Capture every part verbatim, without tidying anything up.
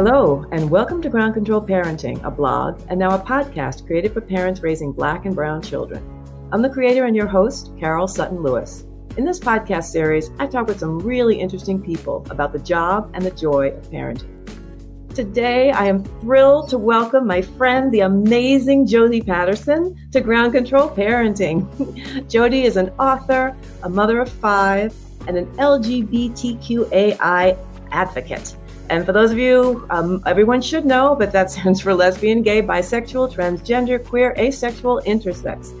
Hello, and welcome to Ground Control Parenting, a blog and now a podcast created for parents raising Black and Brown children. I'm the creator and your host, Carol Sutton Lewis. In this podcast series, I talk with some really interesting people about the job and the joy of parenting. Today, I am thrilled to welcome my friend, the amazing Jody Patterson, to Ground Control Parenting. Jody is an author, a mother of five, and an L G B T Q A I advocate. And for those of you, um, everyone should know, but that stands for lesbian, gay, bisexual, transgender, queer, asexual, intersex.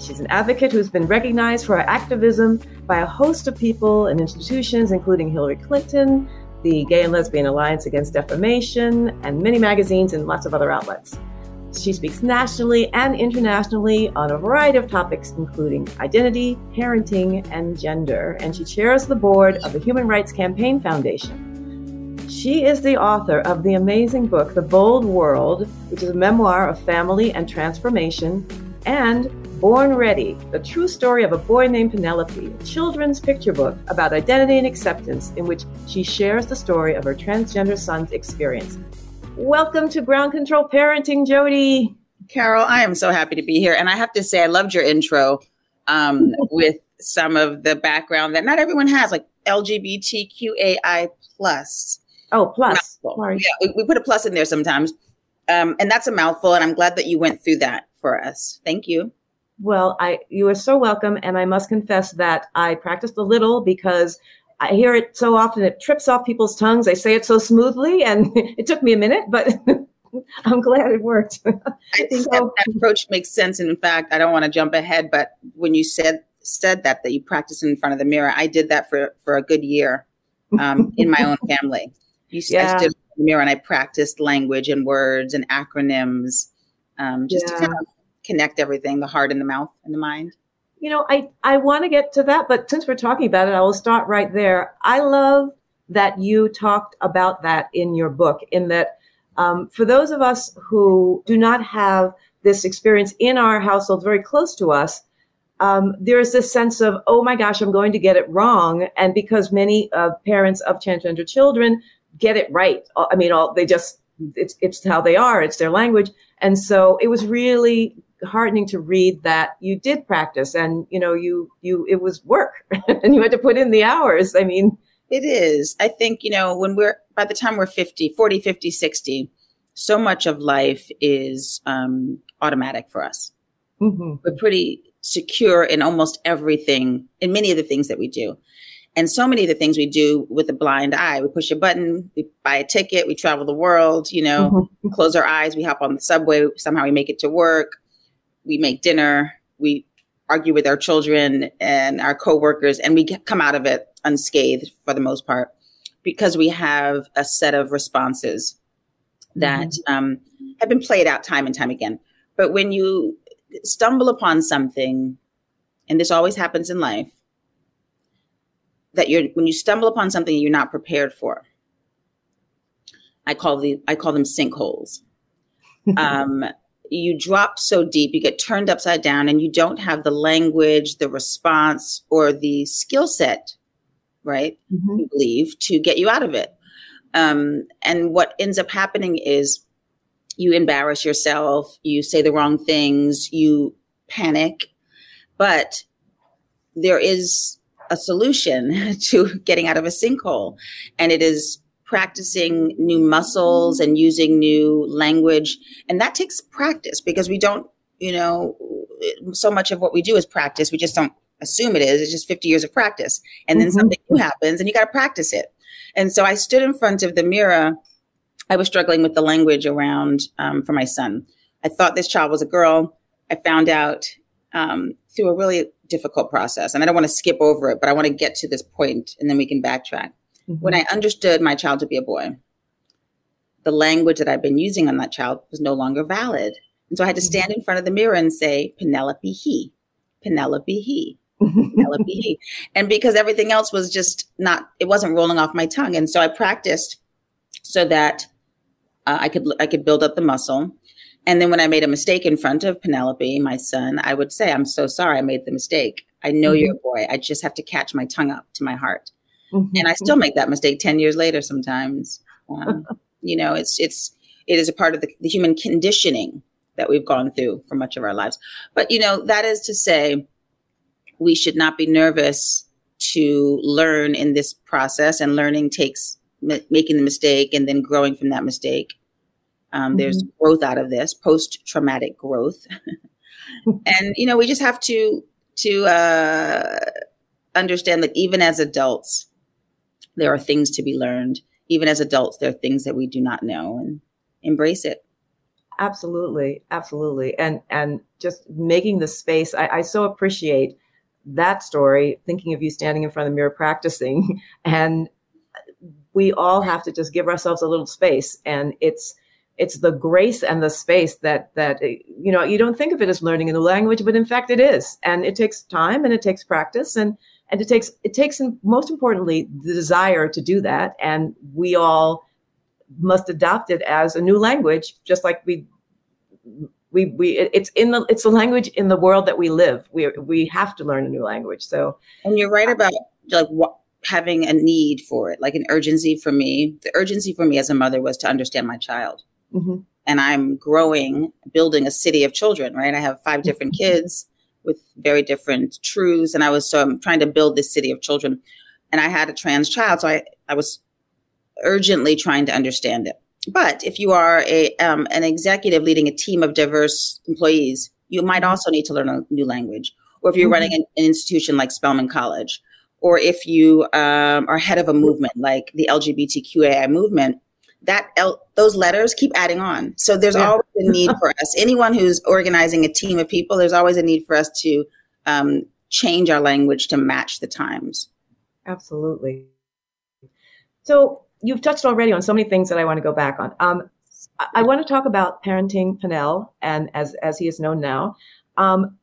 She's an advocate who's been recognized for her activism by a host of people and institutions, including Hillary Clinton, the Gay and Lesbian Alliance Against Defamation, and many magazines and lots of other outlets. She speaks nationally and internationally on a variety of topics, including identity, parenting, and gender. And she chairs the board of the Human Rights Campaign Foundation. She is the author of the amazing book, The Bold World, which is a memoir of family and transformation, and Born Ready, the true story of a boy named Penelope, a children's picture book about identity and acceptance in which she shares the story of her transgender son's experience. Welcome to Ground Control Parenting, Jody. Carol, I am so happy to be here. And I have to say, I loved your intro um, with some of the background that not everyone has, like L G B T Q A I plus. Oh, plus. Sorry. Yeah, we put a plus in there sometimes. Um, and that's a mouthful. And I'm glad that you went through that for us. Thank you. Well, I you are so welcome. And I must confess that I practiced a little because I hear it so often. It trips off people's tongues. They say it so smoothly. And it took me a minute, but I'm glad it worked. I think so, that, that approach makes sense. And in fact, I don't want to jump ahead. But when you said said that, that you practiced in front of the mirror, I did that for, for a good year. um, in my own family. You yeah. I stood in the mirror and I practiced language and words and acronyms um, just yeah. to kind of connect everything, the heart and the mouth and the mind. You know, I, I want to get to that, but since we're talking about it, I will start right there. I love that you talked about that in your book, in that um, for those of us who do not have this experience in our households very close to us, Um, there is this sense of, oh, my gosh, I'm going to get it wrong. And because many uh, parents of transgender children get it right. I mean, all, they just it's it's how they are. It's their language. And so it was really heartening to read that you did practice and, you know, you you it was work and you had to put in the hours. I mean, it is. I think, you know, when we're by the time we're fifty, forty, fifty, sixty, so much of life is um, automatic for us. Mm-hmm. We're pretty secure in almost everything, in many of the things that we do. And so many of the things we do with a blind eye, we push a button, we buy a ticket, we travel the world, you know, mm-hmm. close our eyes, we hop on the subway, somehow we make it to work, we make dinner, we argue with our children and our coworkers, and we come out of it unscathed for the most part, because we have a set of responses that mm-hmm. um, have been played out time and time again. But when you stumble upon something, and this always happens in life, that you're when you stumble upon something you're not prepared for. I call the I call them sinkholes. um, you drop so deep, you get turned upside down, and you don't have the language, the response, or the skill set, right? Mm-hmm. You believe to get you out of it. Um, and what ends up happening is, you embarrass yourself, you say the wrong things, you panic, but there is a solution to getting out of a sinkhole. And it is practicing new muscles and using new language. And that takes practice because we don't, you know, so much of what we do is practice. We just don't assume it is. It's just fifty years of practice. And then mm-hmm. something new happens and you got to practice it. And so I stood in front of the mirror. I was struggling with the language around um, for my son. I thought this child was a girl. I found out um, through a really difficult process. And I don't want to skip over it, but I want to get to this point and then we can backtrack. Mm-hmm. When I understood my child to be a boy, the language that I've been using on that child was no longer valid. And so I had to stand in front of the mirror and say, Penelope he, Penelope he, Penelope he. And because everything else was just not, it wasn't rolling off my tongue. And so I practiced so that Uh, I could I could build up the muscle. And then when I made a mistake in front of Penelope, my son, I would say, I'm so sorry I made the mistake. I know mm-hmm. you're a boy. I just have to catch my tongue up to my heart. Mm-hmm. And I still make that mistake ten years later sometimes. Um, You know, it's it's it is a part of the, the human conditioning that we've gone through for much of our lives. But, you know, that is to say, we should not be nervous to learn in this process, and learning takes m- making the mistake and then growing from that mistake. Um, mm-hmm. There's growth out of this, post-traumatic growth. And, you know, we just have to to uh, understand that even as adults, there are things to be learned. Even as adults, there are things that we do not know, and embrace it. Absolutely. Absolutely. And and just making the space, I, I so appreciate that story, thinking of you standing in front of the mirror practicing. And we all have to just give ourselves a little space. And it's it's the grace and the space that, that you know, you don't think of it as learning a new language, but in fact it is. And it takes time, and it takes practice, and and it takes, it takes, most importantly, the desire to do that. And we all must adopt it as a new language, just like we, we, we, it's in the, it's the language in the world that we live. We, we have to learn a new language. So, and you're right about like what, having a need for it, like an urgency for me. The urgency for me as a mother was to understand my child. Mm-hmm. And I'm growing, building a city of children, right? I have five different mm-hmm. kids with very different truths. And I was, so I'm trying to build this city of children, and I had a trans child. So I, I was urgently trying to understand it. But if you are a um, an executive leading a team of diverse employees, you might also need to learn a new language. Or if you're mm-hmm. running an, an institution like Spelman College, or if you um, are head of a movement like the L G B T Q A I movement, that L- those letters keep adding on. So there's yeah. always a need for us. Anyone who's organizing a team of people, there's always a need for us to um, change our language to match the times. Absolutely. So you've touched already on so many things that I want to go back on. Um, I, I want to talk about parenting Pinnell, and as as he is known now. Um,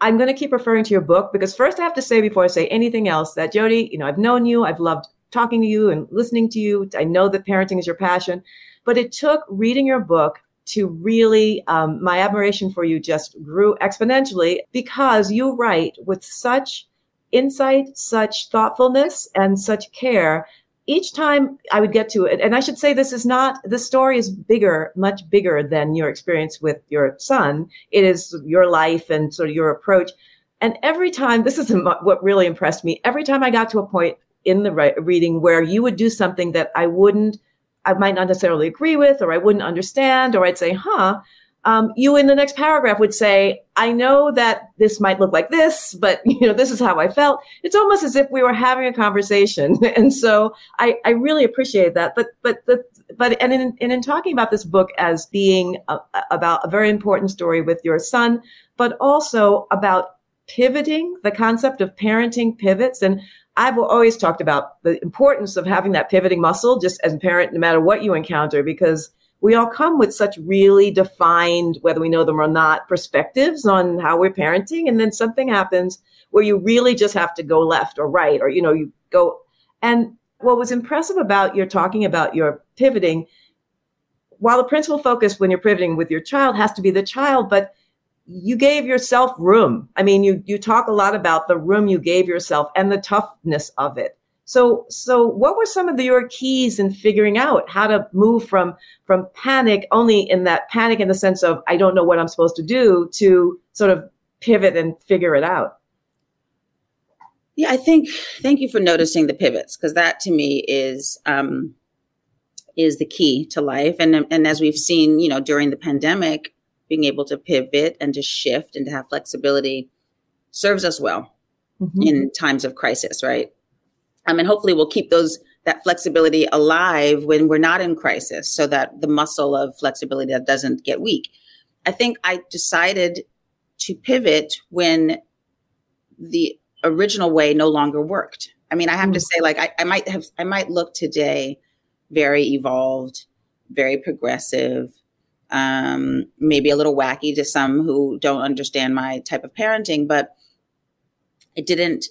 I'm going to keep referring to your book, because first I have to say, before I say anything else, that Jody, you know, I've known you, I've loved talking to you and listening to you. I know that parenting is your passion, but it took reading your book to really, um, my admiration for you just grew exponentially, because you write with such insight, such thoughtfulness, and such care. Each time I would get to it, and I should say this is not, this story is bigger, much bigger than your experience with your son. It is your life and sort of your approach. And every time, this is what really impressed me, every time I got to a point in the re- reading where you would do something that I wouldn't, I might not necessarily agree with, or I wouldn't understand, or I'd say, huh, um, you in the next paragraph would say, I know that this might look like this, but you know, this is how I felt. It's almost as if we were having a conversation. And so I, I really appreciate that. But, but, the, but, and in, and in talking about this book as being a, about a very important story with your son, but also about pivoting, the concept of parenting pivots. And I've always talked about the importance of having that pivoting muscle just as a parent, no matter what you encounter, because we all come with such really defined, whether we know them or not, perspectives on how we're parenting. And then something happens where you really just have to go left or right, or, you know, you go. And what was impressive about your talking about your pivoting, while the principal focus when you're pivoting with your child has to be the child, but you gave yourself room. I mean, you you talk a lot about the room you gave yourself and the toughness of it. So so what were some of the, your keys in figuring out how to move from from panic, only in that panic in the sense of, I don't know what I'm supposed to do, to sort of pivot and figure it out? Yeah, I think, thank you for noticing the pivots, because that to me is um, is the key to life. And, and as we've seen, you know, during the pandemic, being able to pivot and to shift and to have flexibility serves us well mm-hmm. in times of crisis, right? Um, and hopefully we'll keep those, that flexibility alive when we're not in crisis, so that the muscle of flexibility that doesn't get weak. I think I decided to pivot when the original way no longer worked. I mean, I have mm-hmm. to say, like, I, I might have, I might look today very evolved, very progressive, Um, maybe a little wacky to some who don't understand my type of parenting, but it didn't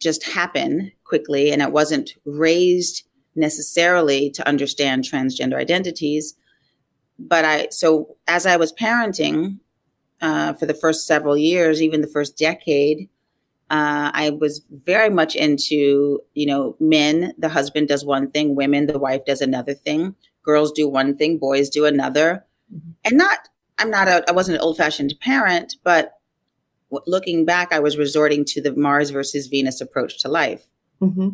just happen quickly. And it wasn't raised necessarily to understand transgender identities. But I, so as I was parenting uh, for the first several years, even the first decade, uh, I was very much into, you know, men, the husband does one thing, women, the wife does another thing. girls do one thing, boys do another. Mm-hmm. And not, I'm not a, I wasn't an old fashioned parent, but looking back, I was resorting to the Mars versus Venus approach to life. Mm-hmm.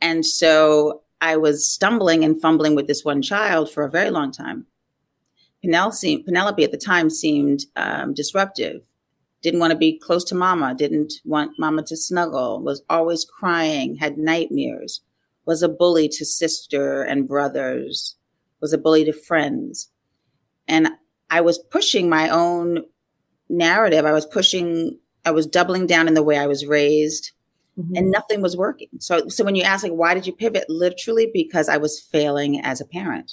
And so I was stumbling and fumbling with this one child for a very long time. Penelope, Penelope at the time seemed um, disruptive, didn't want to be close to mama, didn't want mama to snuggle, was always crying, had nightmares, was a bully to sister and brothers, was a bully to friends. And I was pushing my own narrative. I was pushing, I was doubling down in the way I was raised. Mm-hmm. And nothing was working. So so when you ask, like, why did you pivot? Literally because I was failing as a parent.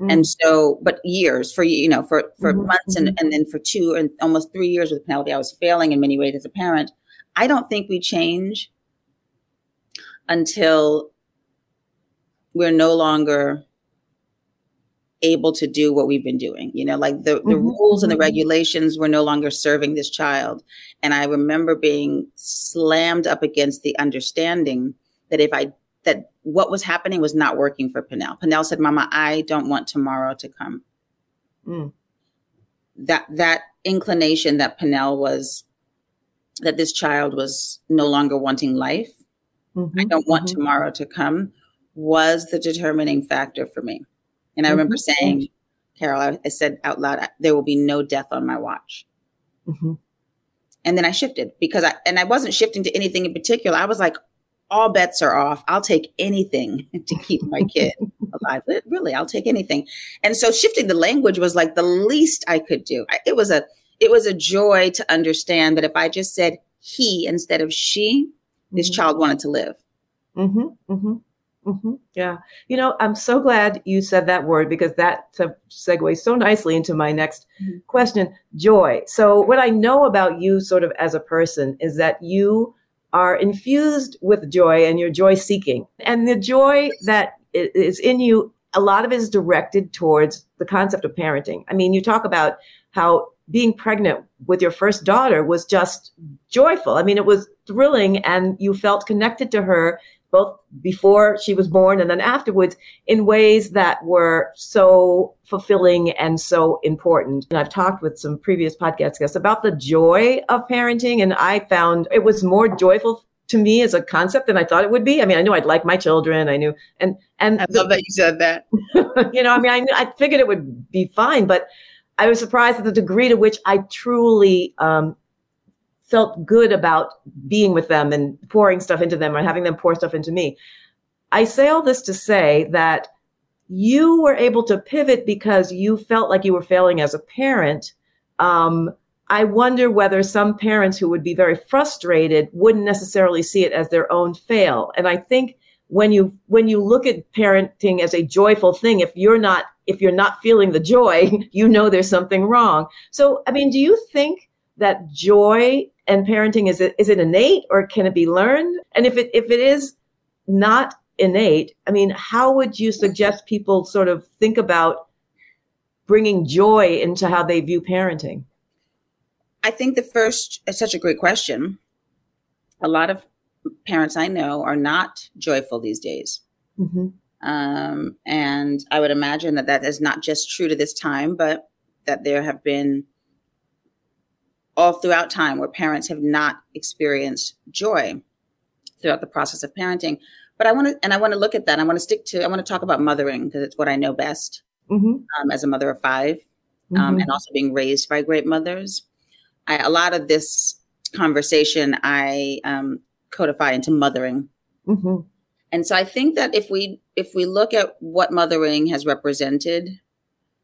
Mm-hmm. And so, but years for, you know, for, for mm-hmm. months and, and then for two and almost three years with Penelope, I was failing in many ways as a parent. I don't think we change until we're no longer able to do what we've been doing. You know, like the, the mm-hmm. rules and the regulations were no longer serving this child. And I remember being slammed up against the understanding that if I, that what was happening was not working for Pinnell. Pinnell said, "Mama, I don't want tomorrow to come." Mm. That, that inclination that Pinnell was, that this child was no longer wanting life. Mm-hmm. I don't want mm-hmm. tomorrow to come was the determining factor for me. And I remember mm-hmm. saying, Carol, I, I said out loud, there will be no death on my watch. Mm-hmm. And then I shifted because I, and I wasn't shifting to anything in particular. I was like, all bets are off. I'll take anything to keep my kid alive. Really, I'll take anything. And so shifting the language was like the least I could do. I, it was a, it was a joy to understand that if I just said he instead of she, mm-hmm. this child wanted to live. Mm-hmm. Mm-hmm. Mm-hmm. Yeah. You know, I'm so glad you said that word because that segues so nicely into my next mm-hmm. question, joy. So what I know about you sort of as a person is that you are infused with joy and you're joy seeking. And the joy that is in you, a lot of it is directed towards the concept of parenting. I mean, you talk about how being pregnant with your first daughter was just joyful. I mean, it was thrilling and you felt connected to her both before she was born and then afterwards in ways that were so fulfilling and so important. And I've talked with some previous podcast guests about the joy of parenting. And I found it was more joyful to me as a concept than I thought it would be. I mean, I knew I'd like my children. I knew. And, and I love the, that you said that. You know, I mean, I, I figured it would be fine, but I was surprised at the degree to which I truly, um, felt good about being with them and pouring stuff into them and having them pour stuff into me. I say all this to say that you were able to pivot because you felt like you were failing as a parent. Um, I wonder whether some parents who would be very frustrated wouldn't necessarily see it as their own fail. And I think when you when you look at parenting as a joyful thing, if you're not if you're not feeling the joy, you know there's something wrong. So, I mean, do you think that joy and parenting, is it is it innate or can it be learned? And if it if it is not innate, I mean, how would you suggest people sort of think about bringing joy into how they view parenting? I think the first, it's such a great question. A lot of parents I know are not joyful these days. Mm-hmm. Um, and I would imagine that that is not just true to this time, but that there have been all throughout time where parents have not experienced joy throughout the process of parenting. But I want to, and I want to look at that. I want to stick to, I want to talk about mothering because it's what I know best mm-hmm. um, as a mother of five mm-hmm. um, and also being raised by great mothers. I, a lot of this conversation I um, codify into mothering. Mm-hmm. And so I think that if we, if we look at what mothering has represented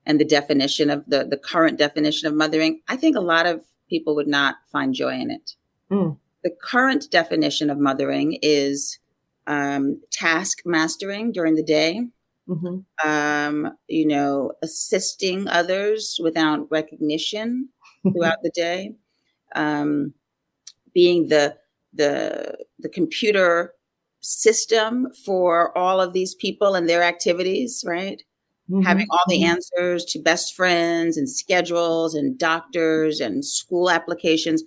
and the definition of the, the current definition of mothering, I think a lot of people would not find joy in it. Mm. The current definition of mothering is um, task mastering during the day, mm-hmm. um, you know, assisting others without recognition throughout the day, um, being the the the computer system for all of these people and their activities, right? Mm-hmm. Having all the answers to best friends and schedules and doctors and school applications.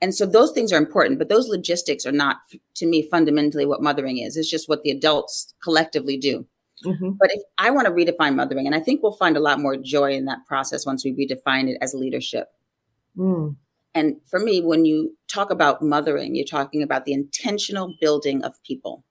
And so those things are important, but those logistics are not, to me, fundamentally what mothering is. It's just what the adults collectively do. Mm-hmm. But if I want to redefine mothering, and I think we'll find a lot more joy in that process once we redefine it as leadership. Mm. And for me, when you talk about mothering, you're talking about the intentional building of people.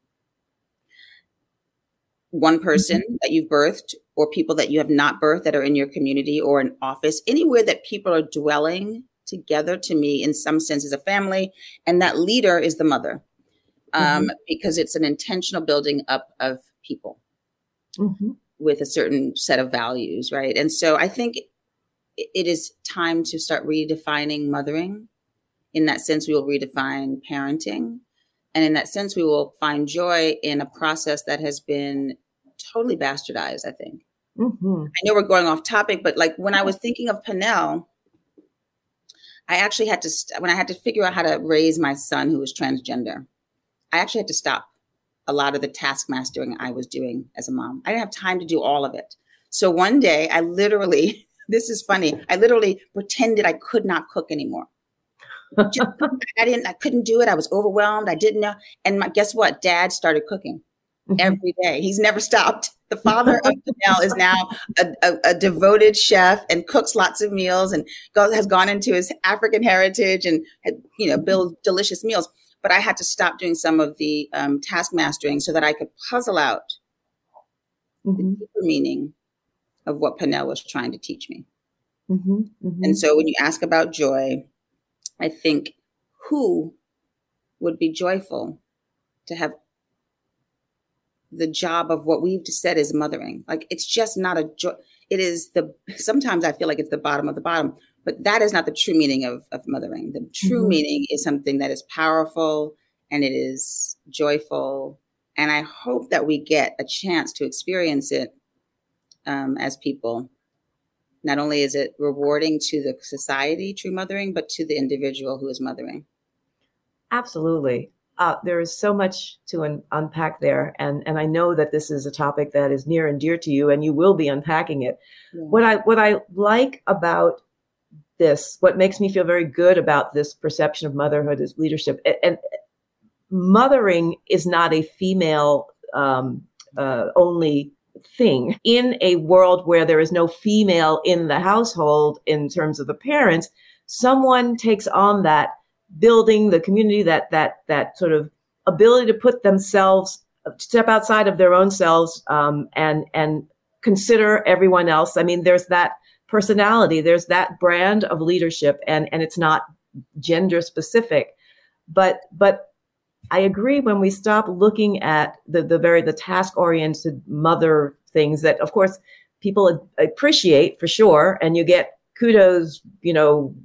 One person mm-hmm. that you've birthed, or people that you have not birthed that are in your community or an office, anywhere that people are dwelling together, to me, in some sense, is a family. And that leader is the mother, um, mm-hmm. because it's an intentional building up of people mm-hmm. with a certain set of values, right? And so I think it is time to start redefining mothering. In that sense, we will redefine parenting. And in that sense, we will find joy in a process that has been totally bastardized, I think. Mm-hmm. I know we're going off topic, but like when I was thinking of Pinnell, I actually had to, st- when I had to figure out how to raise my son who was transgender, I actually had to stop a lot of the taskmastering I was doing as a mom. I didn't have time to do all of it. So one day I literally, this is funny, I literally pretended I could not cook anymore. Just, I didn't, I couldn't do it. I was overwhelmed. I didn't know. And my, guess what? Dad started cooking every day. He's never stopped. The father of Pinnell is now a, a, a devoted chef and cooks lots of meals and goes, has gone into his African heritage and had, you know, build delicious meals. But I had to stop doing some of the um, task mastering so that I could puzzle out mm-hmm. the deeper meaning of what Pinnell was trying to teach me. Mm-hmm. Mm-hmm. And so when you ask about joy, I think who would be joyful to have the job of what we've said is mothering? Like, it's just not a joy. It is the, sometimes I feel like it's the bottom of the bottom, but that is not the true meaning of, of mothering. The true mm-hmm. meaning is something that is powerful and it is joyful. And I hope that we get a chance to experience it um, as people. Not only is it rewarding to the society, true mothering, but to the individual who is mothering. Absolutely. Uh, there is so much to un- unpack there. And, and I know that this is a topic that is near and dear to you and you will be unpacking it. Yeah. What I, what I like about this, what makes me feel very good about this perception of motherhood is leadership. And, and mothering is not a female um, uh, only thing. In a world where there is no female in the household in terms of the parents, someone takes on that building, the community, that that that sort of ability to put themselves, step outside of their own selves um, and and consider everyone else. I mean, there's that personality, there's that brand of leadership, and and it's not gender specific, but but. I agree when we stop looking at the, the very the task-oriented mother things that, of course, people appreciate for sure. And you get kudos, you know,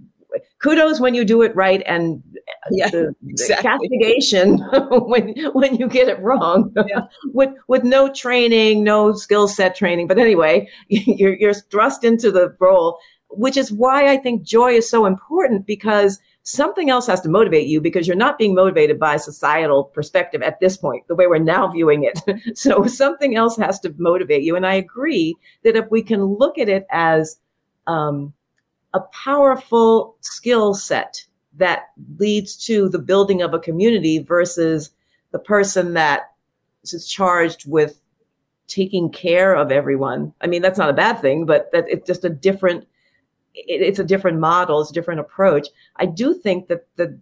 kudos when you do it right. And yeah, the, exactly. castigation when when you get it wrong yeah. with with no training, no skill set training. But anyway, you're, you're thrust into the role, which is why I think joy is so important, because something else has to motivate you, because you're not being motivated by societal perspective at this point, the way we're now viewing it. So something else has to motivate you. And I agree that if we can look at it as um, a powerful skill set that leads to the building of a community versus the person that is charged with taking care of everyone. I mean, that's not a bad thing, but that it's just a different It's a different model, it's a different approach. I do think that the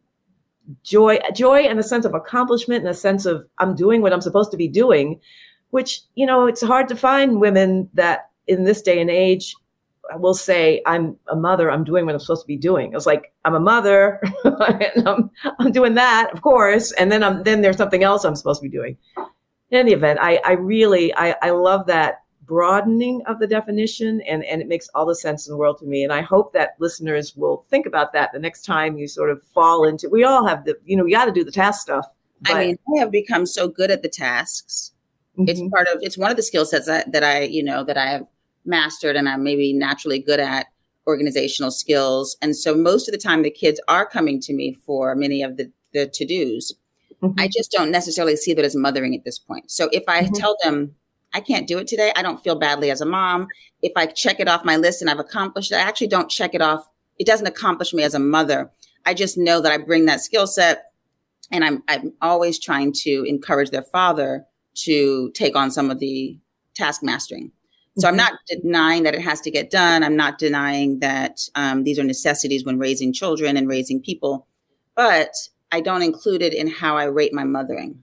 joy, joy and a sense of accomplishment and a sense of I'm doing what I'm supposed to be doing, which, you know, it's hard to find women that in this day and age will say, I'm a mother, I'm doing what I'm supposed to be doing. It's like, I'm a mother, and I'm, I'm doing that, of course. And then I'm, then there's something else I'm supposed to be doing. In any event, I, I really, I, I love that broadening of the definition, and, and it makes all the sense in the world to me. And I hope that listeners will think about that the next time you sort of fall into, we all have the, you know, we got to do the task stuff. But. I mean, I have become so good at the tasks. Mm-hmm. It's part of, it's one of the skill sets that, that I, you know, that I have mastered, and I'm maybe naturally good at organizational skills. And so most of the time the kids are coming to me for many of the, the to-dos. Mm-hmm. I just don't necessarily see that as mothering at this point. So if I mm-hmm. tell them, I can't do it today, I don't feel badly as a mom. If I check it off my list and I've accomplished it, I actually don't check it off. It doesn't accomplish me as a mother. I just know that I bring that skill set, and I'm I'm always trying to encourage their father to take on some of the task mastering. So I'm not denying that it has to get done. I'm not denying that um, these are necessities when raising children and raising people, but I don't include it in how I rate my mothering.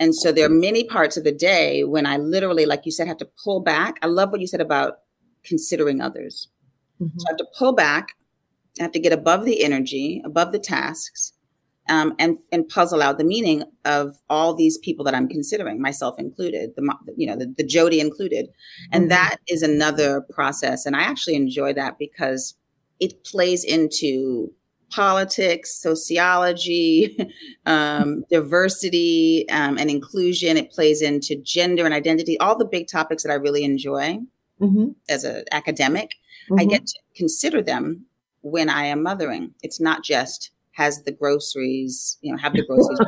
And so there are many parts of the day when I literally, like you said, have to pull back. I love what you said about considering others. Mm-hmm. So I have to pull back. I have to get above the energy, above the tasks, um, and and puzzle out the meaning of all these people that I'm considering, myself included, the you know the, the Jody included, and that is another process. And I actually enjoy that because it plays into politics, sociology, um, diversity, um, and inclusion. It plays into gender and identity, all the big topics that I really enjoy mm-hmm. as an academic. Mm-hmm. I get to consider them when I am mothering. It's not just has the groceries, you know, have the groceries,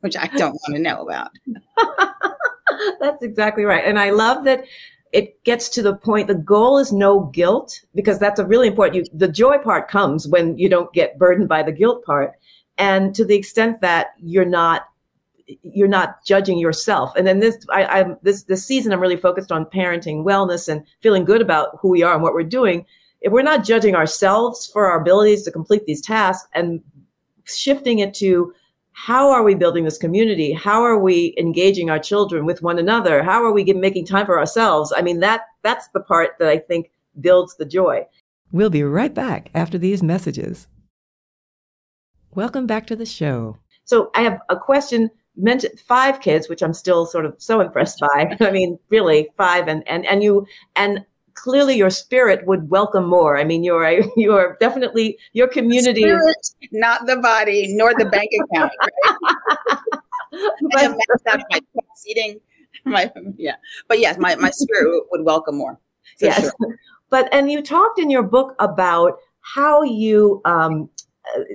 which I don't want to know about. That's exactly right. And I love that it gets to the point. The goal is no guilt, because that's a really important, you, the joy part comes when you don't get burdened by the guilt part. And to the extent that you're not, you're not judging yourself. And then this, I, I'm this, this season, I'm really focused on parenting wellness and feeling good about who we are and what we're doing. If we're not judging ourselves for our abilities to complete these tasks and shifting it to how are we building this community? How are we engaging our children with one another? How are we making time for ourselves? I mean, that that's the part that I think builds the joy. We'll be right back after these messages. Welcome back to the show. So I have a question. You mentioned five kids, which I'm still sort of so impressed by. I mean, really, five and and and you and clearly your spirit would welcome more. I mean, you're, you're definitely, your community. Spirit, not the body, nor the bank account. Right? But, that's my eating. My, yeah. But yes, my, my spirit would welcome more. Yes. Sure. But, and you talked in your book about how you um,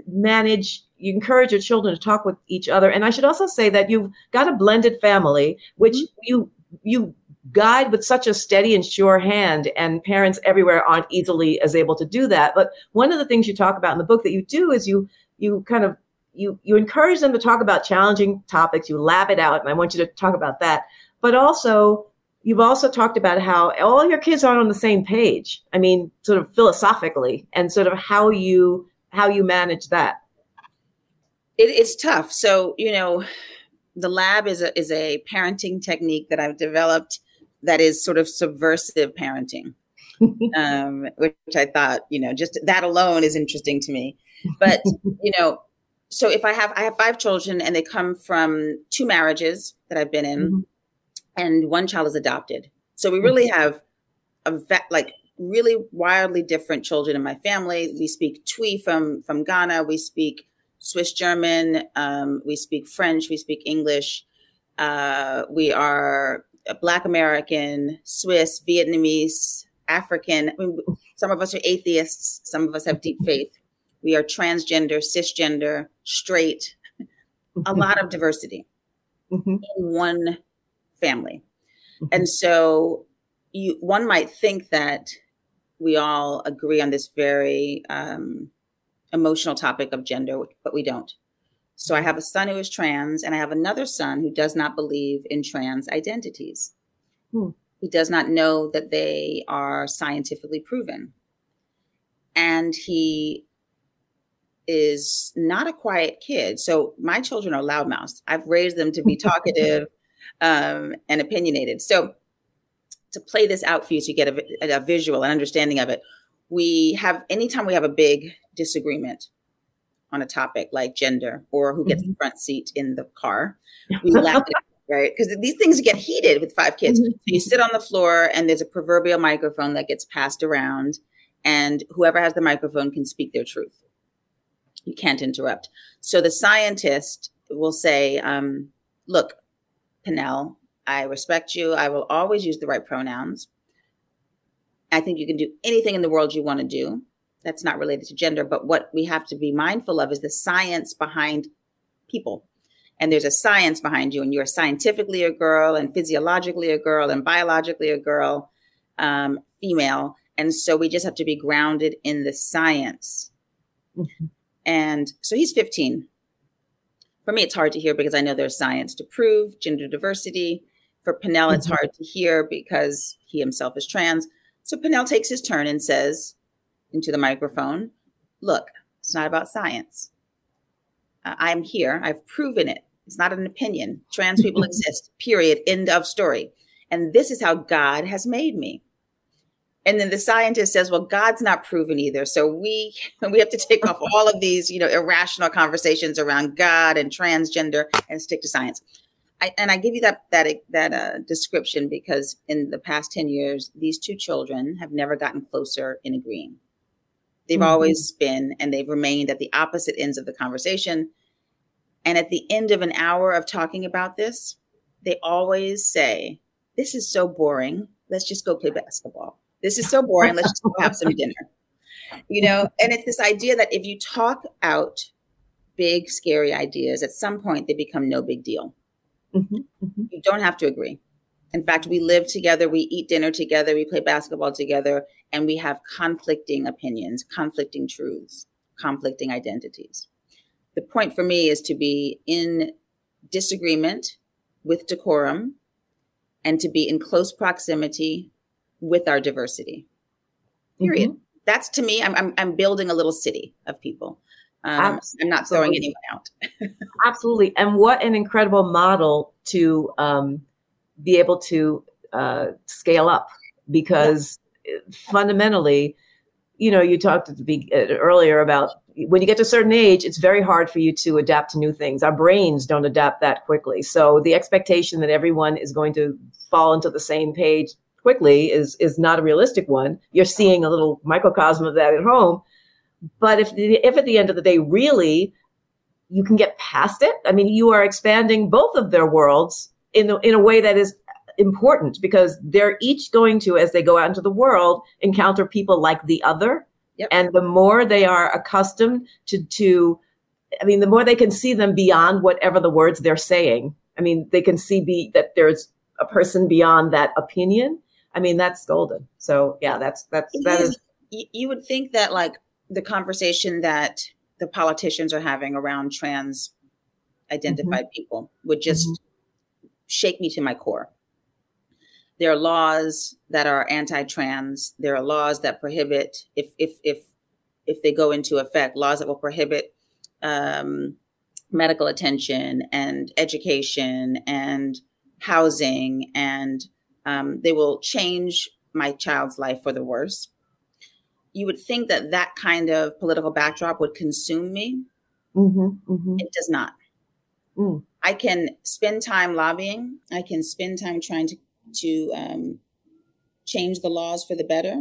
manage, you encourage your children to talk with each other. And I should also say that you've got a blended family, which mm-hmm. you, you, guide with such a steady and sure hand, and parents everywhere aren't easily as able to do that. But one of the things you talk about in the book that you do is you you kind of you you encourage them to talk about challenging topics, you lab it out, and I want you to talk about that. But also you've also talked about how all your kids aren't on the same page. I mean, sort of philosophically, and sort of how you how you manage that. It, it's tough. So, you know, the lab is a is a parenting technique that I've developed that is sort of subversive parenting, um, which I thought, you know, just that alone is interesting to me. But, you know, so if I have, I have five children and they come from two marriages that I've been in mm-hmm. and one child is adopted. So we really have a vet, like really wildly different children in my family. We speak Twi from, from Ghana. We speak Swiss German. Um, we speak French. We speak English. Uh, we are Black American, Swiss, Vietnamese, African. I mean, some of us are atheists. Some of us have deep faith. We are transgender, cisgender, straight, a lot of diversity mm-hmm. in one family. Mm-hmm. And so you, one might think that we all agree on this very um, emotional topic of gender, but we don't. So I have a son who is trans, and I have another son who does not believe in trans identities. Hmm. He does not know that they are scientifically proven. And he is not a quiet kid. So my children are loudmouthed. I've raised them to be talkative um, and opinionated. So to play this out for you, so you get a, a visual and understanding of it, we have, anytime we have a big disagreement on a topic like gender or who gets mm-hmm. the front seat in the car, we laugh at it, right? Because these things get heated with five kids. Mm-hmm. So you sit on the floor and there's a proverbial microphone that gets passed around, and whoever has the microphone can speak their truth. You can't interrupt. So the scientist will say, um, look, Pinnell, I respect you. I will always use the right pronouns. I think you can do anything in the world you want to do. That's not related to gender, but what we have to be mindful of is the science behind people. And there's a science behind you, and you're scientifically a girl, and physiologically a girl, and biologically a girl, um, female. And so we just have to be grounded in the science. Mm-hmm. And so he's fifteen. For me, it's hard to hear because I know there's science to prove gender diversity. For Pinnell, it's hard to hear because he himself is trans. So Pinnell takes his turn and says into the microphone, look, it's not about science. Uh, I'm here. I've proven it. It's not an opinion. Trans people exist, period. End of story. And this is how God has made me. And then the scientist says, well, God's not proven either. So we we have to take off all of these, you know, irrational conversations around God and transgender and stick to science. I, and I give you that that that uh, description because in the past ten years, these two children have never gotten closer in agreeing. They've mm-hmm. always been, and they've remained at the opposite ends of the conversation. And at the end of an hour of talking about this, they always say, this is so boring. Let's just go play basketball. This is so boring. Let's just go have some dinner, you know? And it's this idea that if you talk out big, scary ideas, at some point they become no big deal. Mm-hmm, mm-hmm. You don't have to agree. In fact, we live together, we eat dinner together, we play basketball together, and we have conflicting opinions, conflicting truths, conflicting identities. The point for me is to be in disagreement with decorum and to be in close proximity with our diversity. Period. Mm-hmm. That's to me, I'm, I'm I'm building a little city of people. Um, I'm not throwing anyone out. Absolutely. And what an incredible model to um, be able to uh, scale up, because yeah. fundamentally, you know, you talked at the be- earlier about when you get to a certain age, it's very hard for you to adapt to new things. Our brains don't adapt that quickly. So the expectation that everyone is going to fall into the same page quickly is is not a realistic one. You're seeing a little microcosm of that at home. But if if at the end of the day, really, you can get past it. I mean, you are expanding both of their worlds in the, in a way that is important, because they're each going to, as they go out into the world, encounter people like the other. Yep. And the more they are accustomed to, to, I mean, the more they can see them beyond whatever the words they're saying. I mean, they can see be, that there's a person beyond that opinion. I mean, that's golden. So yeah, that's, that's, it that is, is. You would think that, like, the conversation that the politicians are having around trans identified mm-hmm. people would just mm-hmm. shake me to my core. There are laws that are anti-trans. There are laws that prohibit, if if if if they go into effect, laws that will prohibit um, medical attention and education and housing, and um, they will change my child's life for the worse. You would think that that kind of political backdrop would consume me. Mm-hmm, mm-hmm. It does not. Mm. I can spend time lobbying. I can spend time trying to, to um, change the laws for the better.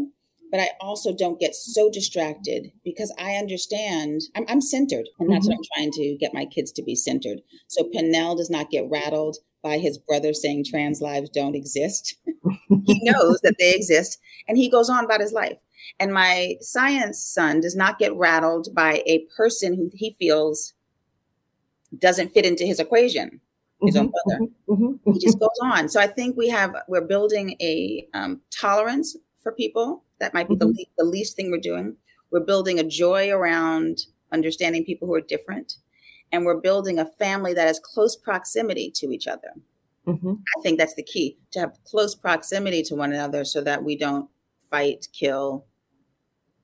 But I also don't get so distracted, because I understand I'm, I'm centered. And that's mm-hmm. what I'm trying to get my kids to be, centered. So Pinnell does not get rattled by his brother saying trans lives don't exist. He knows that they exist. And he goes on about his life. And my science son does not get rattled by a person who he feels doesn't fit into his equation, his mm-hmm, own brother. Mm-hmm, he just goes on. So I think we have, we're building a um, tolerance for people. That might be mm-hmm. the, le- the least thing we're doing. We're building a joy around understanding people who are different. And we're building a family that has close proximity to each other. Mm-hmm. I think that's the key, to have close proximity to one another so that we don't fight, kill,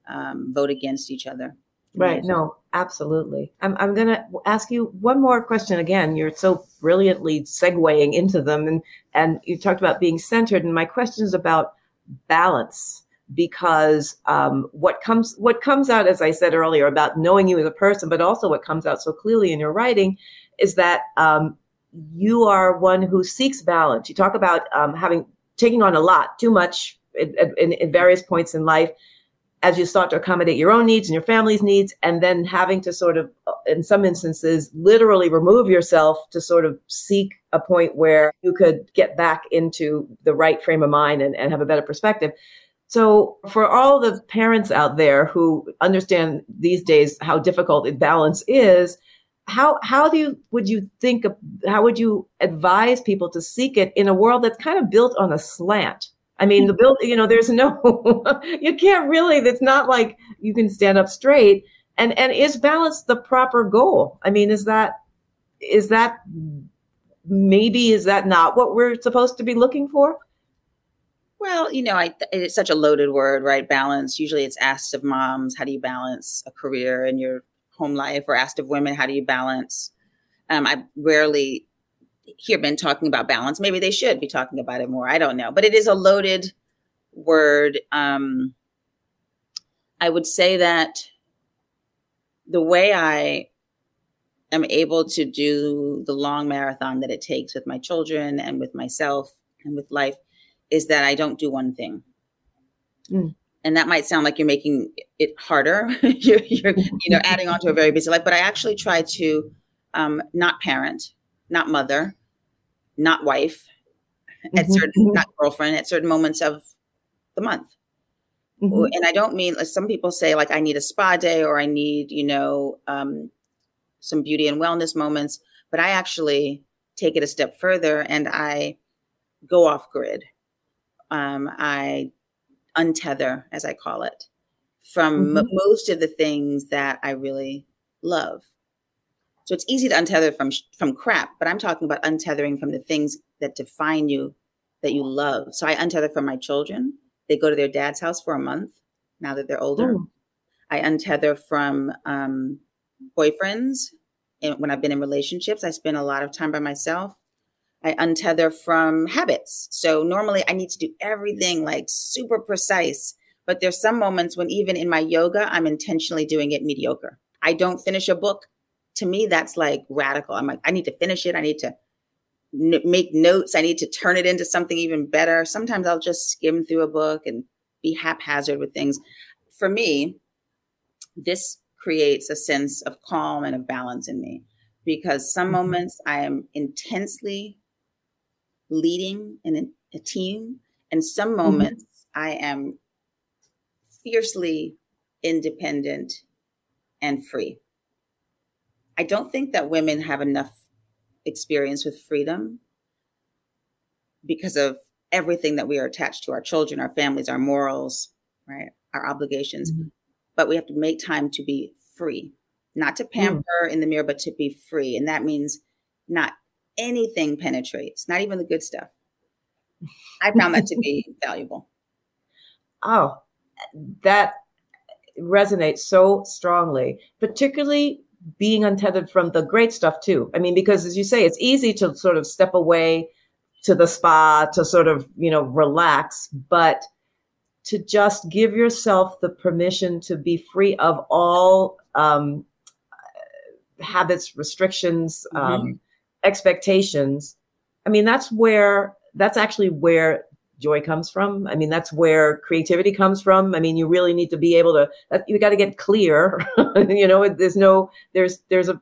Um, vote against each other. Right. Yeah. No, absolutely. I'm I'm going to ask you one more question. Again, you're so brilliantly segueing into them. And, and you talked about being centered. And my question is about balance, because um, what comes what comes out, as I said earlier, about knowing you as a person, but also what comes out so clearly in your writing is that um, you are one who seeks balance. You talk about um, having taking on a lot, too much in, in, in various points in life, as you sought to accommodate your own needs and your family's needs, and then having to sort of, in some instances, literally remove yourself to sort of seek a point where you could get back into the right frame of mind and, and have a better perspective. So for all the parents out there who understand these days how difficult balance is, how how do you, would you think, how would you advise people to seek it in a world that's kind of built on a slant? I mean, the build, you know, there's no, you can't really, it's not like you can stand up straight. And, and is balance the proper goal? I mean, is that, is that maybe is that not what we're supposed to be looking for? Well, you know, I, it's such a loaded word, right? Balance. Usually it's asked of moms, how do you balance a career and your home life? Or asked of women, how do you balance? Um, I rarely hear men talking about balance. Maybe they should be talking about it more. I don't know. But it is a loaded word. Um, I would say that the way I am able to do the long marathon that it takes with my children and with myself and with life is that I don't do one thing. Mm. And that might sound like you're making it harder, you're, you're you know, adding on to a very busy life, but I actually try to um, not parent, not mother, not wife, mm-hmm. at certain, not girlfriend, at certain moments of the month. Mm-hmm. And I don't mean, some people say like, I need a spa day or I need, you know, um, some beauty and wellness moments, but I actually take it a step further and I go off grid. Um, I untether, as I call it, from mm-hmm. m- most of the things that I really love. So it's easy to untether from from crap, but I'm talking about untethering from the things that define you, that you love. So I untether from my children. They go to their dad's house for a month now that they're older. Oh. I untether from um, boyfriends. And when I've been in relationships, I spend a lot of time by myself. I untether from habits. So normally I need to do everything like super precise, but there's some moments when even in my yoga, I'm intentionally doing it mediocre. I don't finish a book. To me, that's like radical. I'm like, I need to finish it. I need to n- make notes. I need to turn it into something even better. Sometimes I'll just skim through a book and be haphazard with things. For me, this creates a sense of calm and of balance in me because some moments I am intensely leading in a team. And some moments mm-hmm. I am fiercely independent and free. I don't think that women have enough experience with freedom because of everything that we are attached to, our children, our families, our morals, right? Our obligations, mm-hmm. but we have to make time to be free, not to pamper mm-hmm. in the mirror, but to be free. And that means not anything penetrates, not even the good stuff. I found that to be valuable. Oh, that resonates so strongly, particularly being untethered from the great stuff too. I mean, because as you say, it's easy to sort of step away to the spa to sort of, you know, relax, but to just give yourself the permission to be free of all um, habits, restrictions, mm-hmm. um, expectations. I mean, that's where, that's actually where joy comes from. I mean, that's where creativity comes from. I mean, you really need to be able to, you got to get clear, you know, there's no, there's, there's a,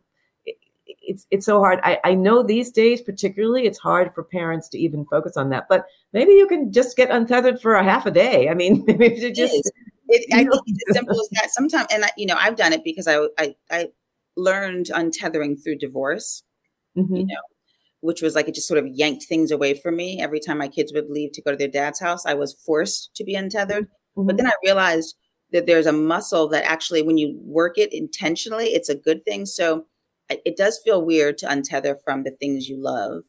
it's, it's so hard. I, I know these days, particularly it's hard for parents to even focus on that, but maybe you can just get untethered for a half a day. I mean, maybe you just, it it, I think it's as simple as that sometimes. And I, you know, I've done it because I, I, I learned untethering through divorce. Mm-hmm. You know, which was like, it just sort of yanked things away from me. Every time my kids would leave to go to their dad's house, I was forced to be untethered. Mm-hmm. But then I realized that there's a muscle that actually, when you work it intentionally, it's a good thing. So it does feel weird to untether from the things you love.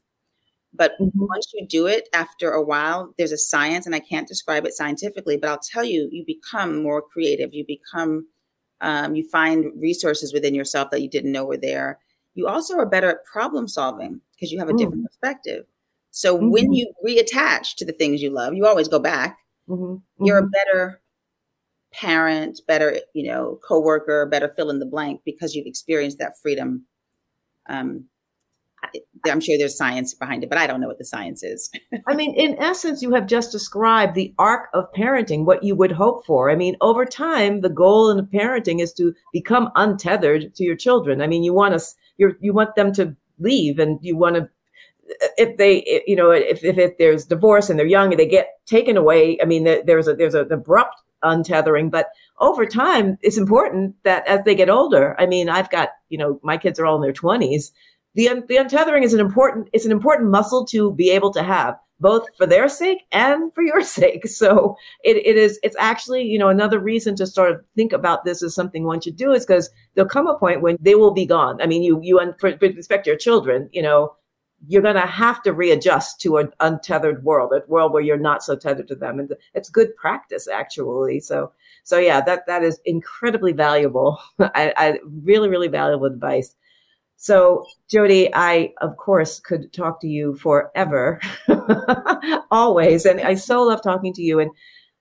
But mm-hmm. once you do it, after a while, there's a science, and I can't describe it scientifically, but I'll tell you, you become more creative. You become, um, you find resources within yourself that you didn't know were there. You also are better at problem solving because you have a different mm. perspective. So mm-hmm. when you reattach to the things you love, you always go back. Mm-hmm. You're mm-hmm. a better parent, better, you know, coworker, better fill in the blank because you've experienced that freedom. Um, I'm sure there's science behind it, but I don't know what the science is. I mean, in essence, you have just described the arc of parenting, what you would hope for. I mean, over time, the goal in parenting is to become untethered to your children. I mean, you want to, you you want them to leave, and you want to, if they, if, you know, if, if if there's divorce and they're young and they get taken away. I mean, there's a there's an abrupt untethering, but over time, it's important that as they get older. I mean, I've got, you know, my kids are all in their twenties. The, the untethering is an important, it's an important muscle to be able to have, both for their sake and for your sake. So it, it is, it's actually, you know, another reason to sort of think about this as something one should do is because there'll come a point when they will be gone. I mean, you, you, for, for respect to your children, you know, you're going to have to readjust to an untethered world, a world where you're not so tethered to them. And it's good practice, actually. So, so yeah, that, that is incredibly valuable. I, I really, really valuable advice. So Jody, I, of course, could talk to you forever, always. And I so love talking to you. And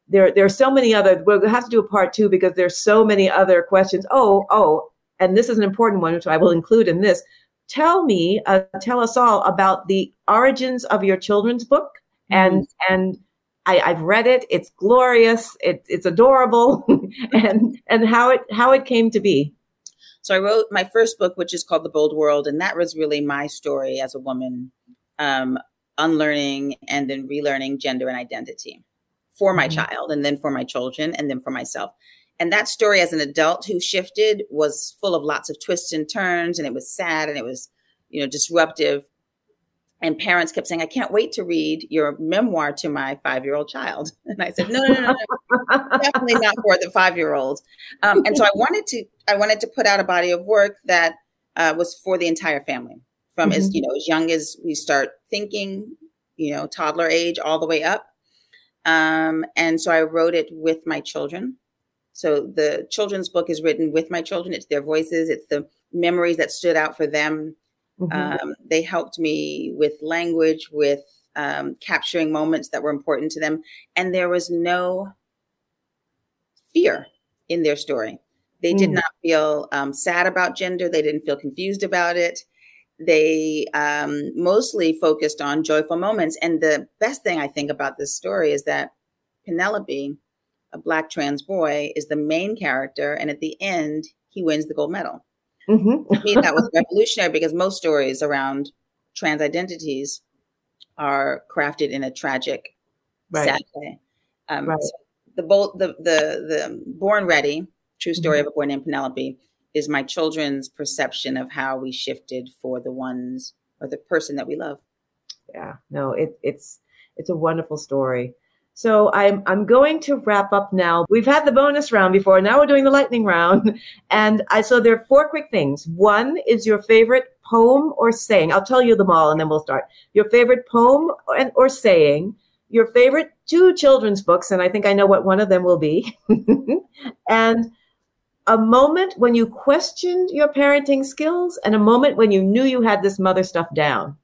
there, there are so many other, we'll have to do a part two because there's so many other questions. Oh, oh, and this is an important one, which I will include in this. Tell me, uh, tell us all about the origins of your children's book. And mm-hmm. and I, I've read it. It's glorious. It, it's adorable. and and how it how it came to be. So I wrote my first book, which is called The Bold World. And that was really my story as a woman, um, unlearning and then relearning gender and identity for my mm-hmm. child, and then for my children, and then for myself. And that story as an adult who shifted was full of lots of twists and turns, and it was sad, and it was, you know, disruptive. And parents kept saying, I can't wait to read your memoir to my five-year-old child. And I said, no, no, no, no, definitely not for the five-year-old. Um, and so I wanted to, I wanted to put out a body of work that uh, was for the entire family, from mm-hmm. as, you know, as young as we start thinking, you know, toddler age all the way up. Um, and so I wrote it with my children. So the children's book is written with my children. It's their voices. It's the memories that stood out for them. Mm-hmm. Um, they helped me with language, with um, capturing moments that were important to them. And there was no fear in their story. They mm. did not feel um, sad about gender. They didn't feel confused about it. They um, mostly focused on joyful moments. And the best thing I think about this story is that Penelope, a Black trans boy, is the main character. And at the end, he wins the gold medal. Mm-hmm. To me, that was revolutionary because most stories around trans identities are crafted in a tragic, right. sad way. Um, right. so the, bold, the, the, the Born Ready, true story mm-hmm. of a boy named Penelope, is my children's perception of how we shifted for the ones or the person that we love. Yeah, no, it, it's it's a wonderful story. So I'm I'm going to wrap up now. We've had the bonus round before. Now we're doing the lightning round. And I so there are four quick things. One is your favorite poem or saying. I'll tell you them all and then we'll start. Your favorite poem or, or saying. Your favorite two children's books. And I think I know what one of them will be. And a moment when you questioned your parenting skills and a moment when you knew you had this mother stuff down.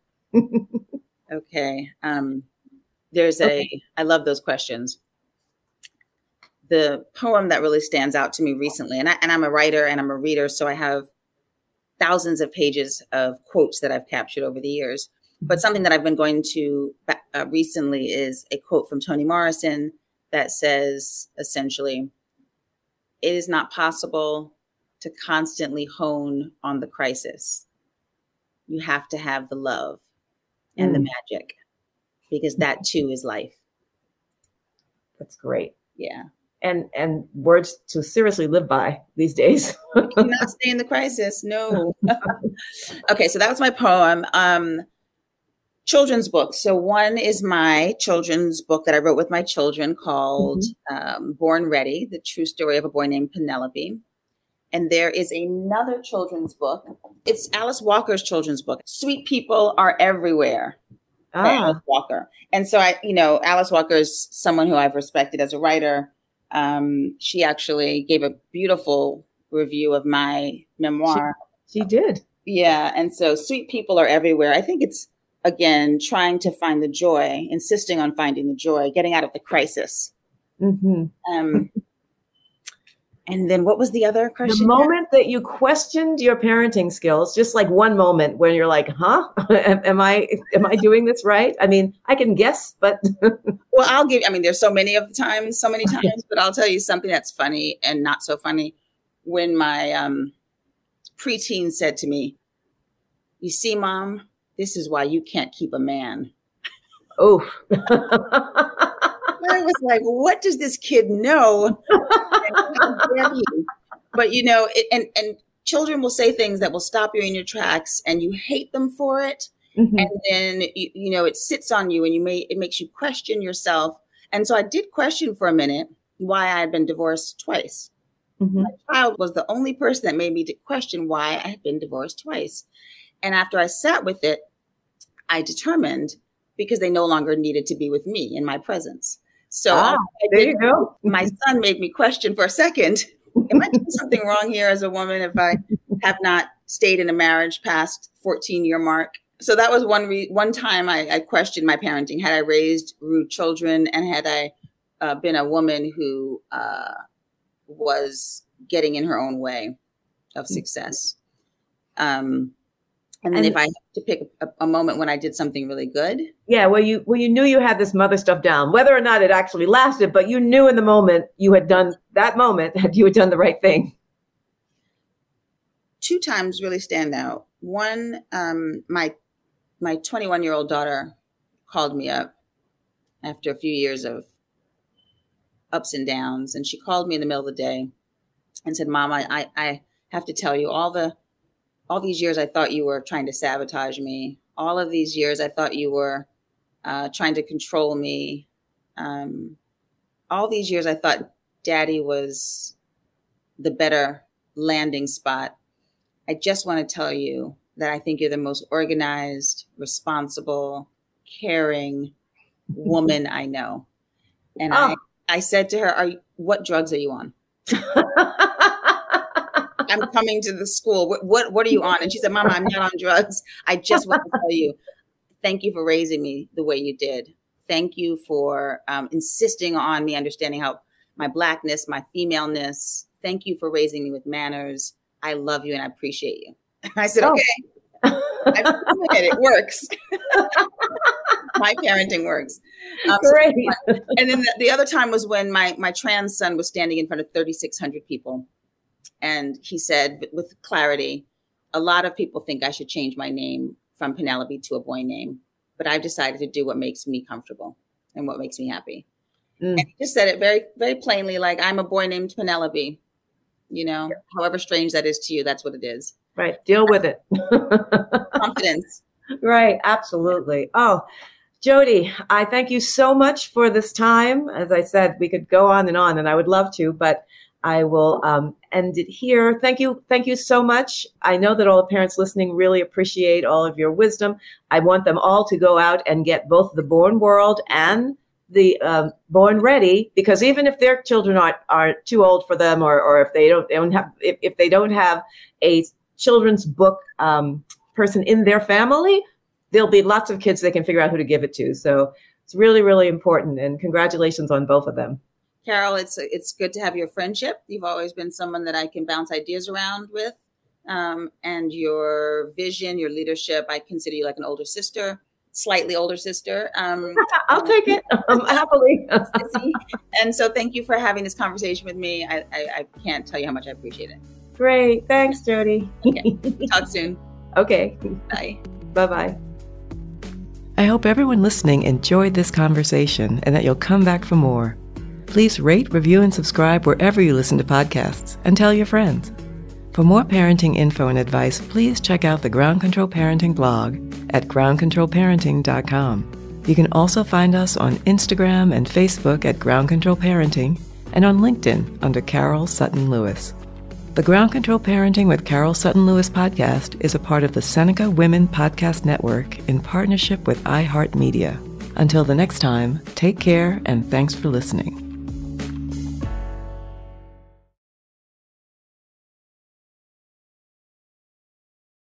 Okay. Um. There's okay. a, I love those questions. The poem that really stands out to me recently, and, I, and I'm a writer and I'm a reader, so I have thousands of pages of quotes that I've captured over the years. But something that I've been going to uh, recently is a quote from Toni Morrison that says, essentially, it is not possible to constantly hone on the crisis. You have to have the love and mm. the magic. Because that too is life. That's great. Yeah. And and words to seriously live by these days. You cannot stay in the crisis. No. Okay. So that was my poem. Um, children's books. So one is my children's book that I wrote with my children called mm-hmm. um, Born Ready, the true story of a boy named Penelope. And there is another children's book. It's Alice Walker's children's book. Sweet People Are Everywhere. By ah. Alice Walker. And so I, you know, Alice Walker is someone who I've respected as a writer. Um, she actually gave a beautiful review of my memoir. She, she did. Yeah. And so Sweet People Are Everywhere. I think it's, again, trying to find the joy, insisting on finding the joy, getting out of the crisis. Mm-hmm. Um, and then what was the other question? The moment that you questioned your parenting skills, just like one moment when you're like, huh, am, am I am I doing this right? I mean, I can guess, but. Well, I'll give, I mean, there's so many of the times, so many times, but I'll tell you something that's funny and not so funny. When my um, preteen said to me, you see, Mom, this is why you can't keep a man. Oh. I was like, what does this kid know? But, you know, it, and, and children will say things that will stop you in your tracks and you hate them for it. Mm-hmm. And then, you, you know, it sits on you and you may, it makes you question yourself. And so I did question for a minute why I had been divorced twice. Mm-hmm. My child was the only person that made me question why I had been divorced twice. And after I sat with it, I determined, because they no longer needed to be with me in my presence. So ah, there you go. My son made me question for a second, am I doing something wrong here as a woman if I have not stayed in a marriage past fourteen year mark? So that was one re- one time I, I questioned my parenting. Had I raised rude children, and had I uh, been a woman who uh, was getting in her own way of success? Um, and then and, if I had to pick a, a moment when I did something really good. Yeah, well, you well you knew you had this mother stuff down, whether or not it actually lasted, but you knew in the moment you had done that moment that you had done the right thing. Two times really stand out. One, um, my my twenty-one-year-old daughter called me up after a few years of ups and downs. And she called me in the middle of the day and said, Mom, I, I have to tell you, all the all these years I thought you were trying to sabotage me. All of these years I thought you were uh, trying to control me. Um, all these years I thought Daddy was the better landing spot. I just want to tell you that I think you're the most organized, responsible, caring woman I know. And oh. I, I said to her, "Are you, what drugs are you on? I'm coming to the school. What, what what are you on?" And she said, "Mama, I'm not on drugs. I just want to tell you, thank you for raising me the way you did. Thank you for um, insisting on me understanding how my Blackness, my femaleness. Thank you for raising me with manners. I love you and I appreciate you." And I said, oh. okay, I it works. My parenting works. Um, Great. So, and then the, the other time was when my, my trans son was standing in front of thirty-six hundred people. And he said with clarity, "A lot of people think I should change my name from Penelope to a boy name, but I've decided to do what makes me comfortable and what makes me happy." Mm. And he just said it very, very plainly, like, "I'm a boy named Penelope. You know, however strange that is to you, that's what it is." Right. Deal with it. Confidence. Right. Absolutely. Oh, Jody, I thank you so much for this time. As I said, we could go on and on, and I would love to, but I will um, end it here. Thank you. Thank you so much. I know that all the parents listening really appreciate all of your wisdom. I want them all to go out and get both the Born World and the um, Born Ready, because even if their children are are too old for them, or or if they don't, they don't have if, if they don't have a children's book um, person in their family, there'll be lots of kids they can figure out who to give it to. So it's really, really important. And congratulations on both of them. Carol, it's it's good to have your friendship. You've always been someone that I can bounce ideas around with, um, and your vision, your leadership. I consider you like an older sister. Slightly older sister. Um, I'll take it um, happily. And so thank you for having this conversation with me. I, I, I can't tell you how much I appreciate it. Great. Thanks, Jody. Okay. Talk soon. Okay. Bye. Bye-bye. I hope everyone listening enjoyed this conversation and that you'll come back for more. Please rate, review, and subscribe wherever you listen to podcasts, and tell your friends. For more parenting info and advice, please check out the Ground Control Parenting blog at ground control parenting dot com. You can also find us on Instagram and Facebook at Ground Control Parenting, and on LinkedIn under Carol Sutton Lewis. The Ground Control Parenting with Carol Sutton Lewis podcast is a part of the Seneca Women Podcast Network in partnership with iHeartMedia. Until the next time, take care and thanks for listening.